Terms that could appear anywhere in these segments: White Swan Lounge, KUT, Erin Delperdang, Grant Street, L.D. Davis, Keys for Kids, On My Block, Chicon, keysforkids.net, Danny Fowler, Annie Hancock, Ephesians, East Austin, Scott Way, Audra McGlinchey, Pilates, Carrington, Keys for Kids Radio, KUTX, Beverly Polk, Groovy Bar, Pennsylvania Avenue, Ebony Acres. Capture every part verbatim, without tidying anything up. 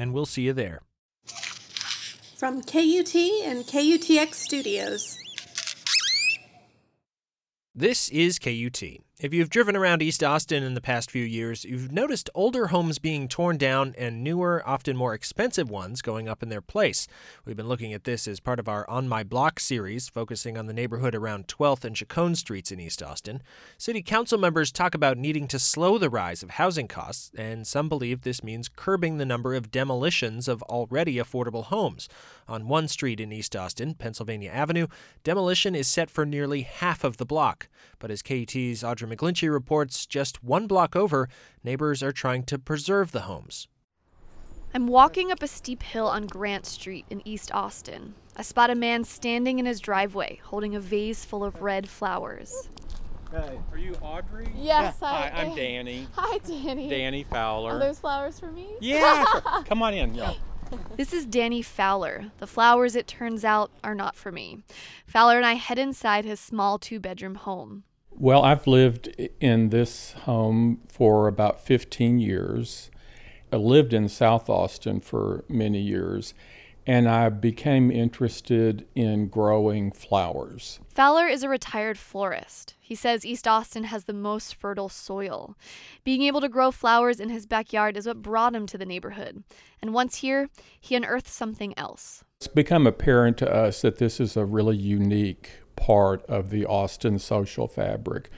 And we'll see you there. From K U T and K U T X Studios. This is K U T. If you've driven around East Austin in the past few years, you've noticed older homes being torn down and newer, often more expensive ones going up in their place. We've been looking at this as part of our On My Block series, focusing on the neighborhood around twelfth and Chicon streets in East Austin. City council members talk about needing to slow the rise of housing costs, and some believe this means curbing the number of demolitions of already affordable homes. On one street in East Austin, Pennsylvania Avenue, demolition is set for nearly half of the block. But as K U T's Audra McGlinchey reports, just one block over, neighbors are trying to preserve the homes. I'm walking up a steep hill on Grant Street in East Austin. I spot a man standing in his driveway, holding a vase full of red flowers. Hey, are you Audrey? Yes, yeah. I, Hi, I'm I, Danny. Hi, Danny. Danny Fowler. Are those flowers for me? Yeah, sure. Come on in, y'all. This is Danny Fowler. The flowers, it turns out, are not for me. Fowler and I head inside his small two-bedroom home. Well, I've lived in this home for about fifteen years. I lived in South Austin for many years, and I became interested in growing flowers. Fowler is a retired florist. He says East Austin has the most fertile soil. Being able to grow flowers in his backyard is what brought him to the neighborhood. And once here, he unearthed something else. It's become apparent to us that this is a really unique part of the Austin social fabric,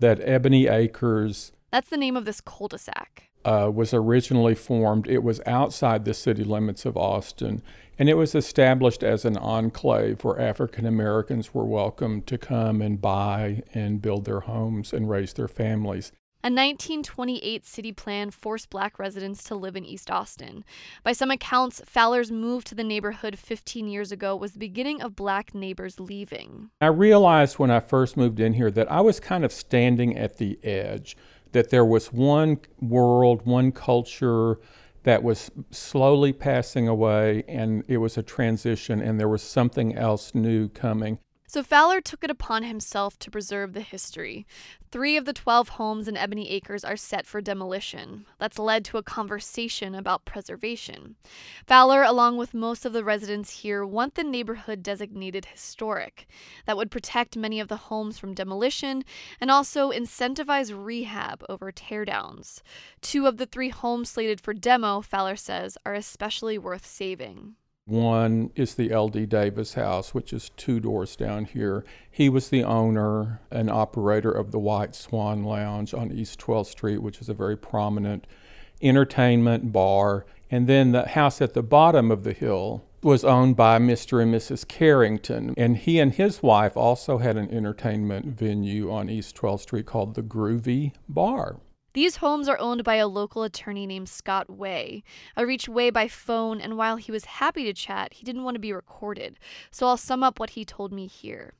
that Ebony Acres, that's the name of this cul-de-sac, uh, was originally formed. It was outside the city limits of Austin, and it was established as an enclave where African Americans were welcome to come and buy and build their homes and raise their families. A nineteen twenty-eight city plan forced black residents to live in East Austin. By some accounts, Fowler's move to the neighborhood fifteen years ago was the beginning of black neighbors leaving. I realized when I first moved in here that I was kind of standing at the edge, that there was one world, one culture that was slowly passing away, and it was a transition, and there was something else new coming. So Fowler took it upon himself to preserve the history. Three of the twelve homes in Ebony Acres are set for demolition. That's led to a conversation about preservation. Fowler, along with most of the residents here, want the neighborhood designated historic. That would protect many of the homes from demolition and also incentivize rehab over teardowns. Two of the three homes slated for demo, Fowler says, are especially worth saving. One is the L D Davis house, which is two doors down here. He was the owner and operator of the White Swan Lounge on East twelfth Street, which is a very prominent entertainment bar. And then the house at the bottom of the hill was owned by Mister and Missus Carrington. And he and his wife also had an entertainment venue on East twelfth Street called the Groovy Bar. These homes are owned by a local attorney named Scott Way. I reached Way by phone, and while he was happy to chat, he didn't want to be recorded, so I'll sum up what he told me here.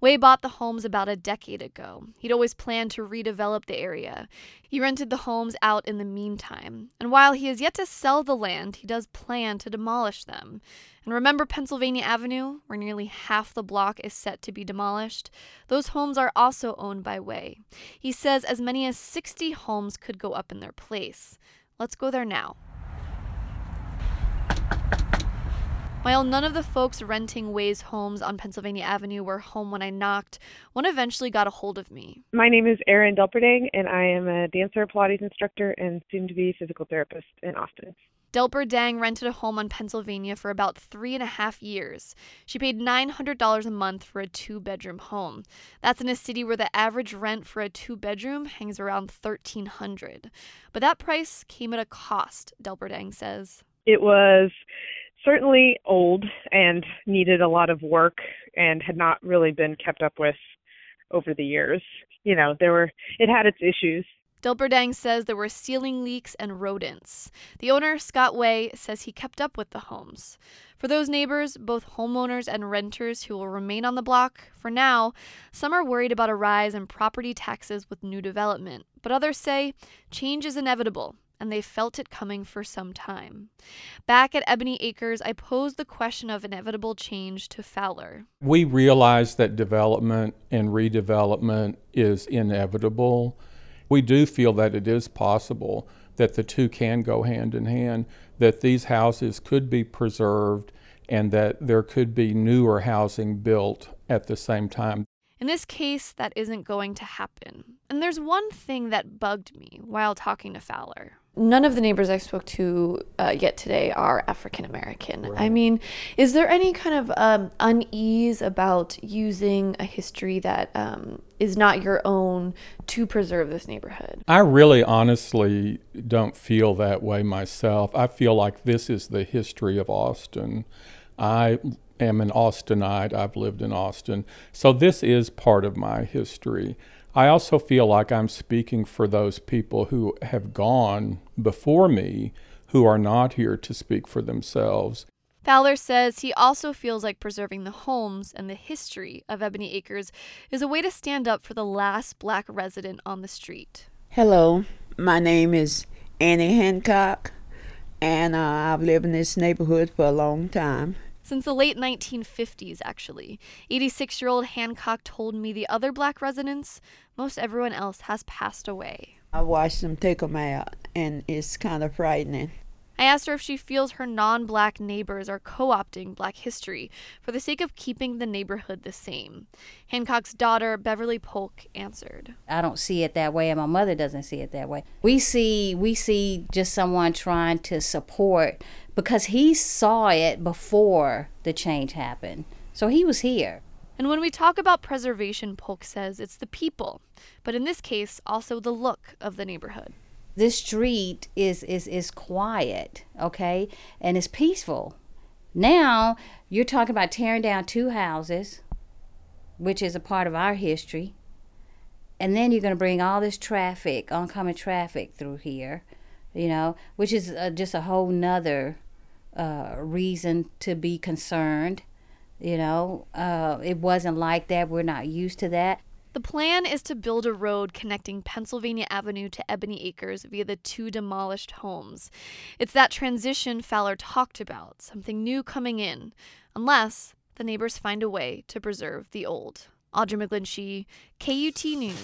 Way bought the homes about a decade ago. He'd always planned to redevelop the area. He rented the homes out in the meantime, and while he has yet to sell the land, he does plan to demolish them. And remember Pennsylvania Avenue, where nearly half the block is set to be demolished? Those homes are also owned by Way. He says as many as sixty homes could go up in their place. Let's go there now. While none of the folks renting Way's homes on Pennsylvania Avenue were home when I knocked, one eventually got a hold of me. My name is Erin Delperdang, and I am a dancer, Pilates instructor, and soon-to-be physical therapist in Austin. Delperdang rented a home on Pennsylvania for about three and a half years. She paid nine hundred dollars a month for a two-bedroom home. That's in a city where the average rent for a two-bedroom hangs around one thousand three hundred dollars. But that price came at a cost, Delperdang says. It was certainly old and needed a lot of work and had not really been kept up with over the years. You know, there were it had its issues. Delperdang says there were ceiling leaks and rodents. The owner, Scott Way, says he kept up with the homes. For those neighbors, both homeowners and renters who will remain on the block, for now, some are worried about a rise in property taxes with new development, but others say change is inevitable, and they felt it coming for some time. Back at Ebony Acres, I posed the question of inevitable change to Fowler. We realize that development and redevelopment is inevitable. We do feel that it is possible that the two can go hand in hand, that these houses could be preserved, and that there could be newer housing built at the same time. In this case, that isn't going to happen. And there's one thing that bugged me while talking to Fowler. None of the neighbors I spoke to uh, yet today are African American. Right. I mean, is there any kind of um, unease about using a history that um, is not your own to preserve this neighborhood? I really honestly don't feel that way myself. I feel like this is the history of Austin. I am an Austinite. I've lived in Austin. So this is part of my history. I also feel like I'm speaking for those people who have gone before me who are not here to speak for themselves. Fowler says he also feels like preserving the homes and the history of Ebony Acres is a way to stand up for the last black resident on the street. Hello, my name is Annie Hancock, and uh, I've lived in this neighborhood for a long time. Since the late nineteen fifties, actually. eighty-six-year-old Hancock told me the other black residents, most everyone else has passed away. I watched them take them out, and it's kind of frightening. I asked her if she feels her non-black neighbors are co-opting black history for the sake of keeping the neighborhood the same. Hancock's daughter, Beverly Polk, answered. I don't see it that way, and my mother doesn't see it that way. We see, we see just someone trying to support because he saw it before the change happened. So he was here. And when we talk about preservation, Polk says it's the people, but in this case, also the look of the neighborhood. This street is, is, is quiet, okay, and it's peaceful. Now, you're talking about tearing down two houses, which is a part of our history, and then you're going to bring all this traffic, oncoming traffic through here, you know, which is uh, just a whole nother uh, reason to be concerned, you know. Uh, it wasn't like that. We're not used to that. The plan is to build a road connecting Pennsylvania Avenue to Ebony Acres via the two demolished homes. It's that transition Fowler talked about, something new coming in, unless the neighbors find a way to preserve the old. Audra McGlinchey, K U T News.